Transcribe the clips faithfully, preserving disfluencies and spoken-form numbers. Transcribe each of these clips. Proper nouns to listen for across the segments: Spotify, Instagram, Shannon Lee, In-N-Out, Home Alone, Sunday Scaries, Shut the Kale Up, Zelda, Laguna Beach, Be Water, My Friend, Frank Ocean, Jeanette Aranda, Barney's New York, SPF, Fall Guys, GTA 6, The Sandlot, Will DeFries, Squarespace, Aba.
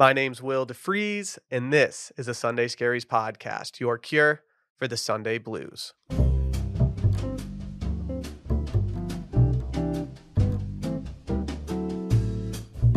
My name's Will DeFries, and this is a Sunday Scaries podcast, your cure for the Sunday blues.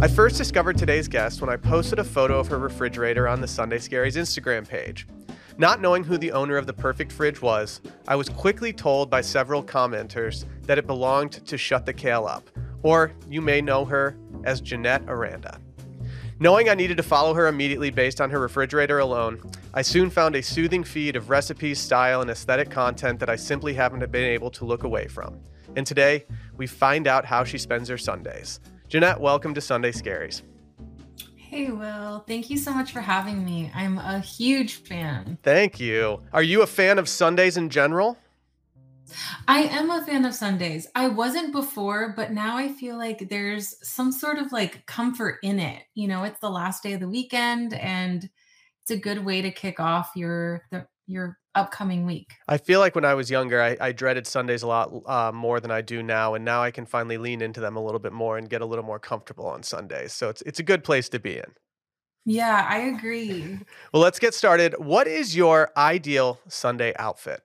I first discovered today's guest when I posted a photo of her refrigerator on the Sunday Scaries Instagram page. Not knowing who the owner of the perfect fridge was, I was quickly told by several commenters that it belonged to Shut the Kale Up, or you may know her as Jeanette Aranda. Knowing I needed to follow her immediately based on her refrigerator alone, I soon found a soothing feed of recipes, style, and aesthetic content that I simply haven't been able to look away from. And today, we find out how she spends her Sundays. Jeanette, welcome to Sunday Scaries. Hey, Will. Thank you so much for having me. I'm a huge fan. Thank you. Are you a fan of Sundays in general? I am a fan of Sundays. I wasn't before, but now I feel like there's some sort of like comfort in it. You know, it's the last day of the weekend and it's a good way to kick off your the, your upcoming week. I feel like when I was younger, I, I dreaded Sundays a lot uh, more than I do now. And now I can finally lean into them a little bit more and get a little more comfortable on Sundays. So it's it's a good place to be in. Yeah, I agree. Well, let's get started. What is your ideal Sunday outfit?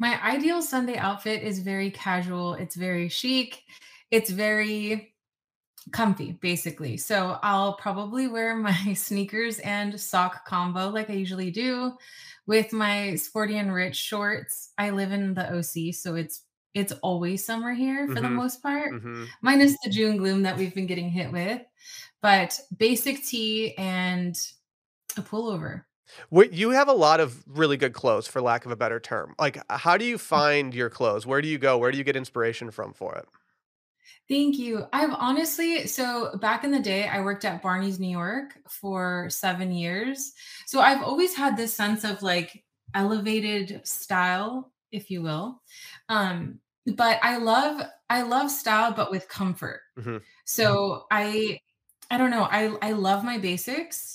My ideal Sunday outfit is very casual. It's very chic. It's very comfy, basically. So I'll probably wear my sneakers and sock combo like I usually do with my sporty and rich shorts. I live in the O C, so it's it's always summer here for mm-hmm. the most part, mm-hmm. minus the June gloom that we've been getting hit with. But basic tee and a pullover. You have a lot of really good clothes, for lack of a better term. Like, how do you find your clothes? Where do you go? Where do you get inspiration from for it? Thank you. I've honestly, so back in the day, I worked at Barney's New York for seven years. So I've always had this sense of like elevated style, if you will. Um, but I love, I love style, but with comfort. Mm-hmm. So I, I don't know. I, I love my basics.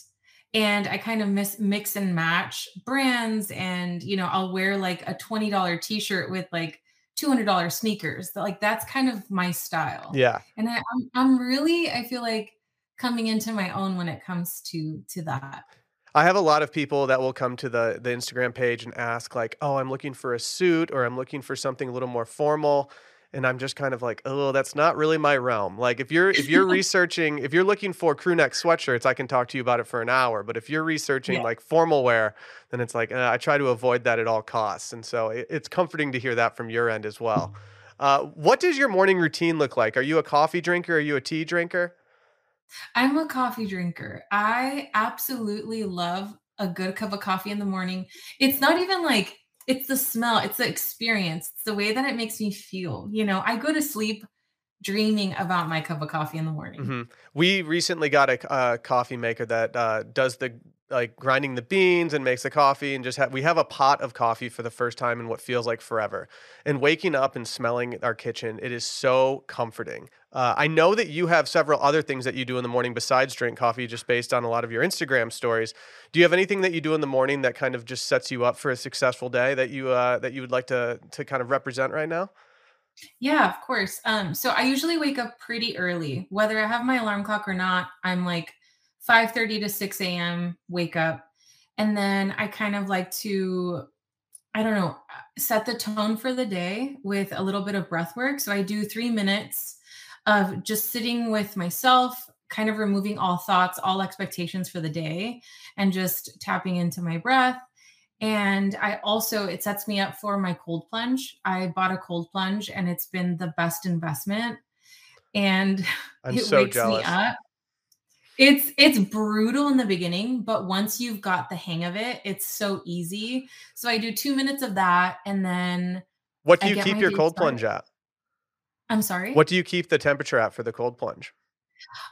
And I kind of mis- mix and match brands and, you know, I'll wear like a twenty dollars t-shirt with like two hundred dollars sneakers. Like that's kind of my style. Yeah. And I, I'm, I'm really, I feel like coming into my own when it comes to, to that. I have a lot of people that will come to the, the Instagram page and ask like, oh, I'm looking for a suit or I'm looking for something a little more formal. And I'm just kind of like, oh, that's not really my realm. Like if you're if you're researching, if you're looking for crew neck sweatshirts, I can talk to you about it for an hour. But if you're researching yeah. like formal wear, then it's like, uh, I try to avoid that at all costs. And so it, it's comforting to hear that from your end as well. Uh, what does your morning routine look like? Are you a coffee drinker? Are you a tea drinker? I'm a coffee drinker. I absolutely love a good cup of coffee in the morning. It's not even like, it's the smell, it's the experience, it's the way that it makes me feel. You know, I go to sleep dreaming about my cup of coffee in the morning. Mm-hmm. We recently got a uh, coffee maker that uh, does the like grinding the beans and makes the coffee and just have, we have a pot of coffee for the first time in what feels like forever. And waking up and smelling our kitchen, it is so comforting. Uh, I know that you have several other things that you do in the morning besides drink coffee, just based on a lot of your Instagram stories. Do you have anything that you do in the morning that kind of just sets you up for a successful day that you, uh, that you would like to, to kind of represent right now? Yeah, of course. Um, so I usually wake up pretty early, whether I have my alarm clock or not. I'm like five thirty to six a.m. wake up. And then I kind of like to, I don't know, set the tone for the day with a little bit of breath work. So I do three minutes of just sitting with myself, kind of removing all thoughts, all expectations for the day, and just tapping into my breath. And I also, it sets me up for my cold plunge. I bought a cold plunge and it's been the best investment. And I'm it so wakes jealous. me up. It's it's brutal in the beginning, but once you've got the hang of it, it's so easy. So I do two minutes of that, and then what do you keep your cold plunge at? I'm sorry? What do you keep the temperature at for the cold plunge?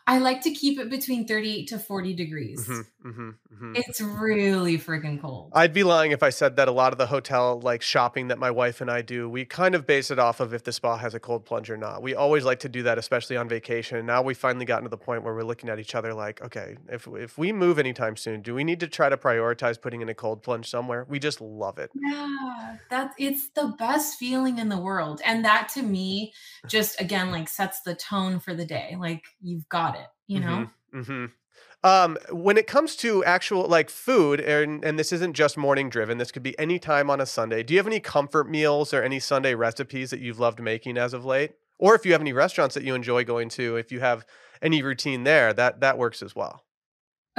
I like to keep it between thirty-eight to forty degrees. Mm-hmm, mm-hmm, mm-hmm. It's really freaking cold. I'd be lying if I said that a lot of the hotel like shopping that my wife and I do, we kind of base it off of if the spa has a cold plunge or not. We always like to do that, especially on vacation. And now we've finally gotten to the point where we're looking at each other like, okay, if if we move anytime soon, do we need to try to prioritize putting in a cold plunge somewhere? We just love it. Yeah, that's it's the best feeling in the world. And that to me just again like sets the tone for the day. Like you've got it, you know? Mm-hmm, mm-hmm. Um, when it comes to actual like food, and, and this isn't just morning driven, this could be any time on a Sunday. Do you have any comfort meals or any Sunday recipes that you've loved making as of late? Or if you have any restaurants that you enjoy going to, if you have any routine there, that that works as well.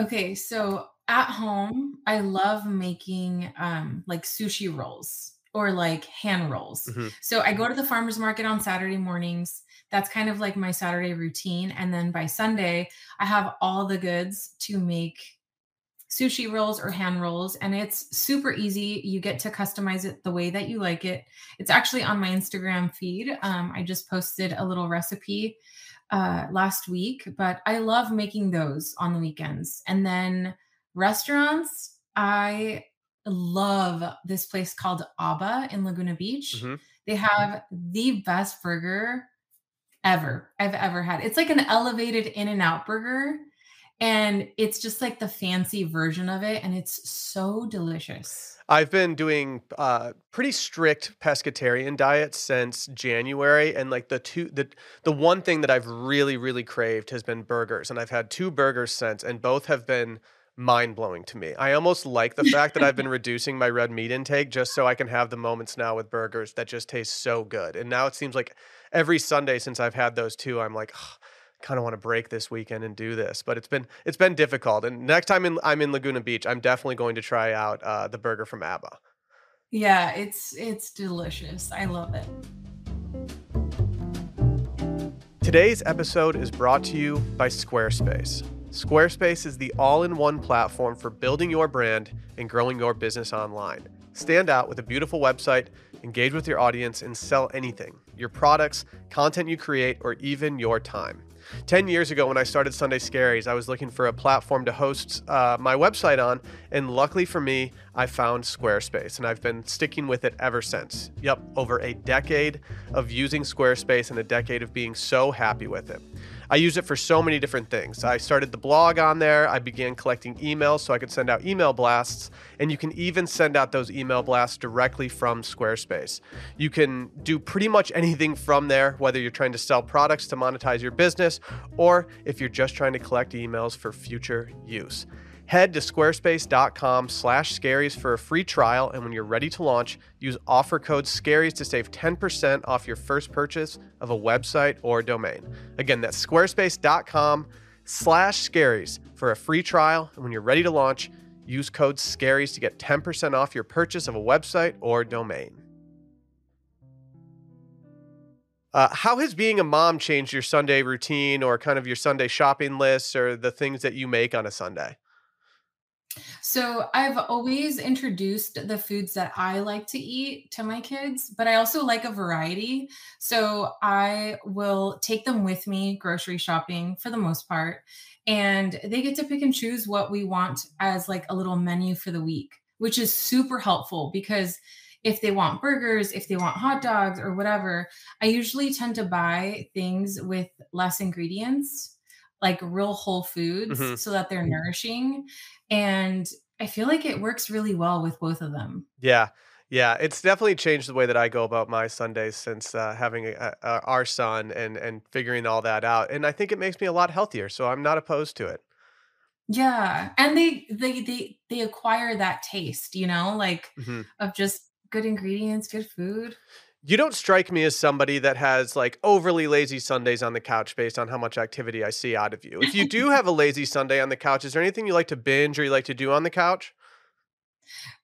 Okay, so at home, I love making um, like sushi rolls or like hand rolls. Mm-hmm. So I go to the farmer's market on Saturday mornings. That's kind of like my Saturday routine. And then by Sunday, I have all the goods to make sushi rolls or hand rolls. And it's super easy. You get to customize it the way that you like it. It's actually on my Instagram feed. Um, I just posted a little recipe uh, last week, but I love making those on the weekends. And then restaurants, I love this place called Aba in Laguna Beach. Mm-hmm. They have the best burger ever I've ever had. It's like an elevated In-N-Out burger, and it's just like the fancy version of it, and it's so delicious. I've been doing uh pretty strict pescatarian diet since January, and like the two the the one thing that I've really really craved has been burgers, and I've had two burgers since, and both have been mind-blowing to me. I almost like the fact that I've been reducing my red meat intake just so I can have the moments now with burgers that just taste so good. And now it seems like every Sunday since I've had those two, I'm like, oh, kind of want to break this weekend and do this, but it's been it's been difficult. And next time in, I'm in Laguna Beach, I'm definitely going to try out uh, the burger from Aba. Yeah, it's it's delicious. I love it. Today's episode is brought to you by Squarespace. Squarespace is the all-in-one platform for building your brand and growing your business online. Stand out with a beautiful website, engage with your audience, and sell anything, your products, content you create, or even your time. ten years ago when I started Sunday Scaries, I was looking for a platform to host uh, my website on, and luckily for me, I found Squarespace, and I've been sticking with it ever since. Yep, over a decade of using Squarespace and a decade of being so happy with it. I use it for so many different things. I started the blog on there. I began collecting emails so I could send out email blasts, and you can even send out those email blasts directly from Squarespace. You can do pretty much anything from there, whether you're trying to sell products to monetize your business or if you're just trying to collect emails for future use. Head to squarespace.com slash scaries for a free trial, and when you're ready to launch, use offer code SCARIES to save ten percent off your first purchase of a website or domain. Again, that's squarespace.com slash scaries for a free trial, and when you're ready to launch, use code SCARIES to get ten percent off your purchase of a website or domain. Uh, how has being a mom changed your Sunday routine or kind of your Sunday shopping list or the things that you make on a Sunday? So I've always introduced the foods that I like to eat to my kids, but I also like a variety. So I will take them with me grocery shopping for the most part, and they get to pick and choose what we want as like a little menu for the week, which is super helpful because if they want burgers, if they want hot dogs or whatever, I usually tend to buy things with less ingredients, like real whole foods, mm-hmm. so that they're nourishing. And I feel like it works really well with both of them. Yeah. Yeah. It's definitely changed the way that I go about my Sundays since uh, having a, a, our son and, and figuring all that out. And I think it makes me a lot healthier. So I'm not opposed to it. Yeah. And they, they, they, they acquire that taste, you know, like mm-hmm. of just good ingredients, good food. You don't strike me as somebody that has like overly lazy Sundays on the couch based on how much activity I see out of you. If you do have a lazy Sunday on the couch, is there anything you like to binge or you like to do on the couch?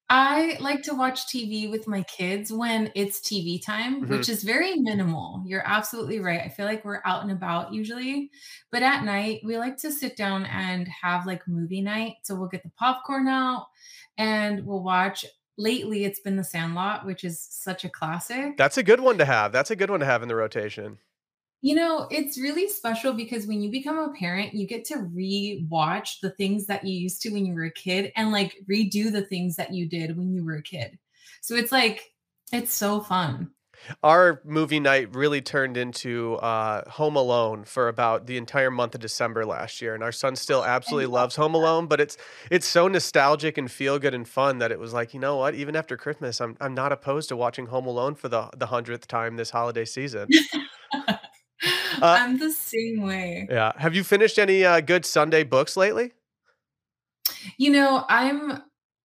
I like to watch T V with my kids when it's T V time, mm-hmm. which is very minimal. You're absolutely right. I feel like we're out and about usually, but at night we like to sit down and have like movie night. So we'll get the popcorn out and we'll watch. Lately, it's been The Sandlot, which is such a classic. That's a good one to have. That's a good one to have in the rotation. You know, it's really special because when you become a parent, you get to re-watch the things that you used to when you were a kid and like redo the things that you did when you were a kid. So it's like, it's so fun. Our movie night really turned into uh, Home Alone for about the entire month of December last year. And our son still absolutely loves Home Alone, but it's it's so nostalgic and feel good and fun that it was like, you know what, even after Christmas, I'm I'm not opposed to watching Home Alone for the the hundredth time this holiday season. uh, I'm the same way. Yeah. Have you finished any uh, good Sunday books lately? You know, I'm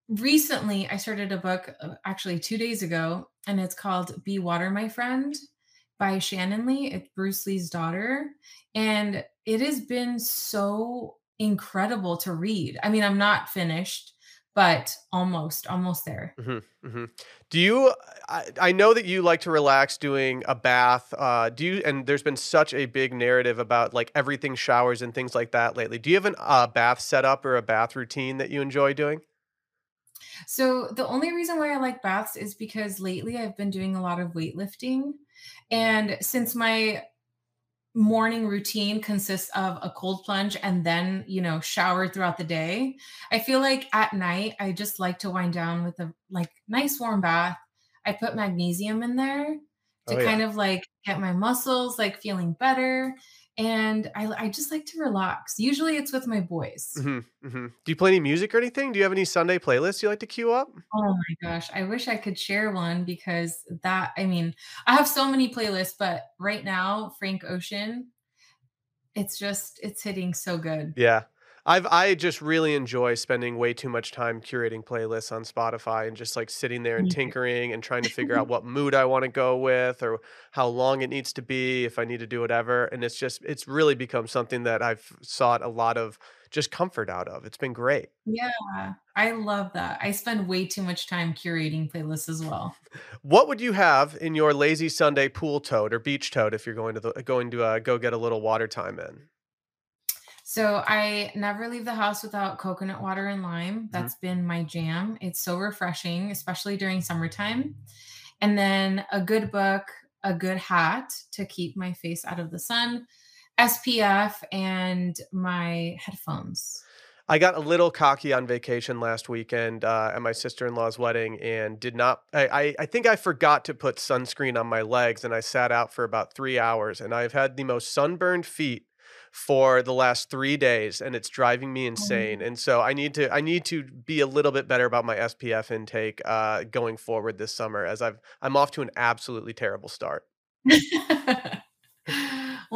recently, I started a book actually two days ago, and it's called Be Water, My Friend by Shannon Lee. It's Bruce Lee's daughter. And it has been so incredible to read. I mean, I'm not finished, but almost, almost there. Mm-hmm, mm-hmm. Do you, I, I know that you like to relax doing a bath. Uh, do you, and there's been such a big narrative about like everything showers and things like that lately. Do you have a uh, bath setup or a bath routine that you enjoy doing? So the only reason why I like baths is because lately I've been doing a lot of weightlifting. And since my morning routine consists of a cold plunge and then, you know, shower throughout the day, I feel like at night, I just like to wind down with a like nice warm bath. I put magnesium in there to oh, yeah. kind of like get my muscles like feeling better. And I, I just like to relax. Usually it's with my boys. Mm-hmm, mm-hmm. Do you play any music or anything? Do you have any Sunday playlists you like to queue up? Oh my gosh. I wish I could share one because that, I mean, I have so many playlists, but right now, Frank Ocean, it's just, it's hitting so good. Yeah. I've, I just really enjoy spending way too much time curating playlists on Spotify and just like sitting there and tinkering and trying to figure out what mood I want to go with or how long it needs to be, if I need to do whatever. And it's just, it's really become something that I've sought a lot of just comfort out of. It's been great. Yeah. I love that. I spend way too much time curating playlists as well. What would you have in your lazy Sunday pool tote or beach tote if you're going to the, going to uh, go get a little water time in? So I never leave the house without coconut water and lime. That's mm-hmm. been my jam. It's so refreshing, especially during summertime. And then a good book, a good hat to keep my face out of the sun, S P F, and my headphones. I got a little cocky on vacation last weekend uh, at my sister-in-law's wedding and did not, I, I, I think I forgot to put sunscreen on my legs, and I sat out for about three hours and I've had the most sunburned feet for the last three days and it's driving me insane. And so I need to, I need to be a little bit better about my S P F intake uh, going forward this summer, as I've, I'm off to an absolutely terrible start. Well,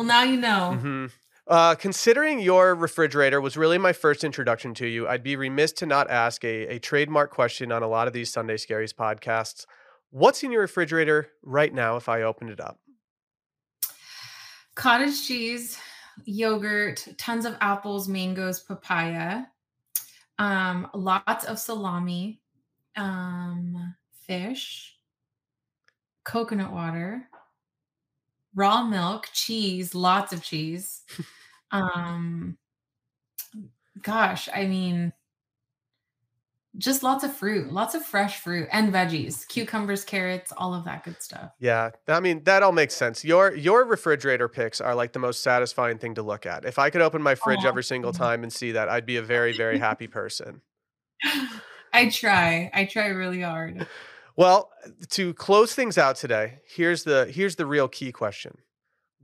now you know. Mm-hmm. Uh, considering your refrigerator was really my first introduction to you, I'd be remiss to not ask a, a trademark question on a lot of these Sunday Scaries podcasts. What's in your refrigerator right now if I opened it up? Cottage cheese, yogurt, tons of apples, mangoes, papaya, um, lots of salami, um, fish, coconut water, raw milk, cheese, lots of cheese. Um, gosh, I mean, just lots of fruit, lots of fresh fruit and veggies, cucumbers, carrots, all of that good stuff. Yeah. I mean, that all makes sense. Your, your refrigerator picks are like the most satisfying thing to look at. If I could open my fridge oh. every single time and see that, I'd be a very, very happy person. I try. I try really hard. Well, to close things out today, here's the, here's the real key question.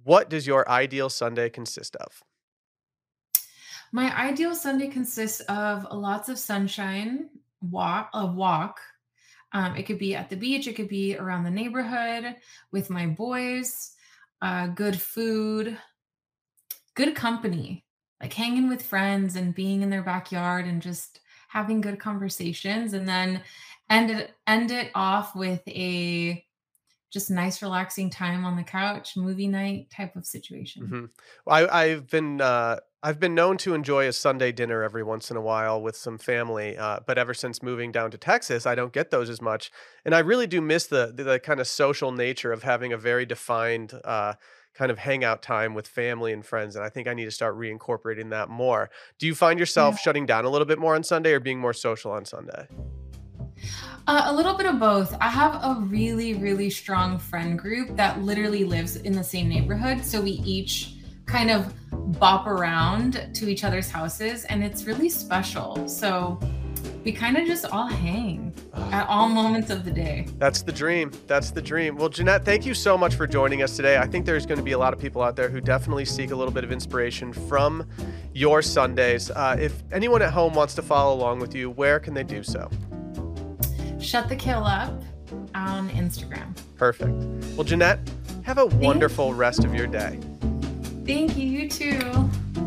What does your ideal Sunday consist of? My ideal Sunday consists of lots of sunshine, walk, a walk. Um, it could be at the beach. It could be around the neighborhood with my boys, uh, good food, good company, like hanging with friends and being in their backyard and just having good conversations, and then end it, end it off with a just nice, relaxing time on the couch, movie night type of situation. Mm-hmm. Well, I, I've been... Uh... I've been known to enjoy a Sunday dinner every once in a while with some family, uh, but ever since moving down to Texas, I don't get those as much. And I really do miss the the, the kind of social nature of having a very defined uh, kind of hangout time with family and friends. And I think I need to start reincorporating that more. Do you find yourself yeah. shutting down a little bit more on Sunday or being more social on Sunday? Uh, a little bit of both. I have a really, really strong friend group that literally lives in the same neighborhood. So we each kind of bop around to each other's houses, and it's really special. So we kind of just all hang at all moments of the day. That's the dream. That's the dream. Well, Jeanette, thank you so much for joining us today. I think there's going to be a lot of people out there who definitely seek a little bit of inspiration from your Sundays. Uh, if anyone at home wants to follow along with you, where can they do so? Shut the Kale Up on Instagram. Perfect. Well, Jeanette, have a wonderful rest of your day. Thank you, you too.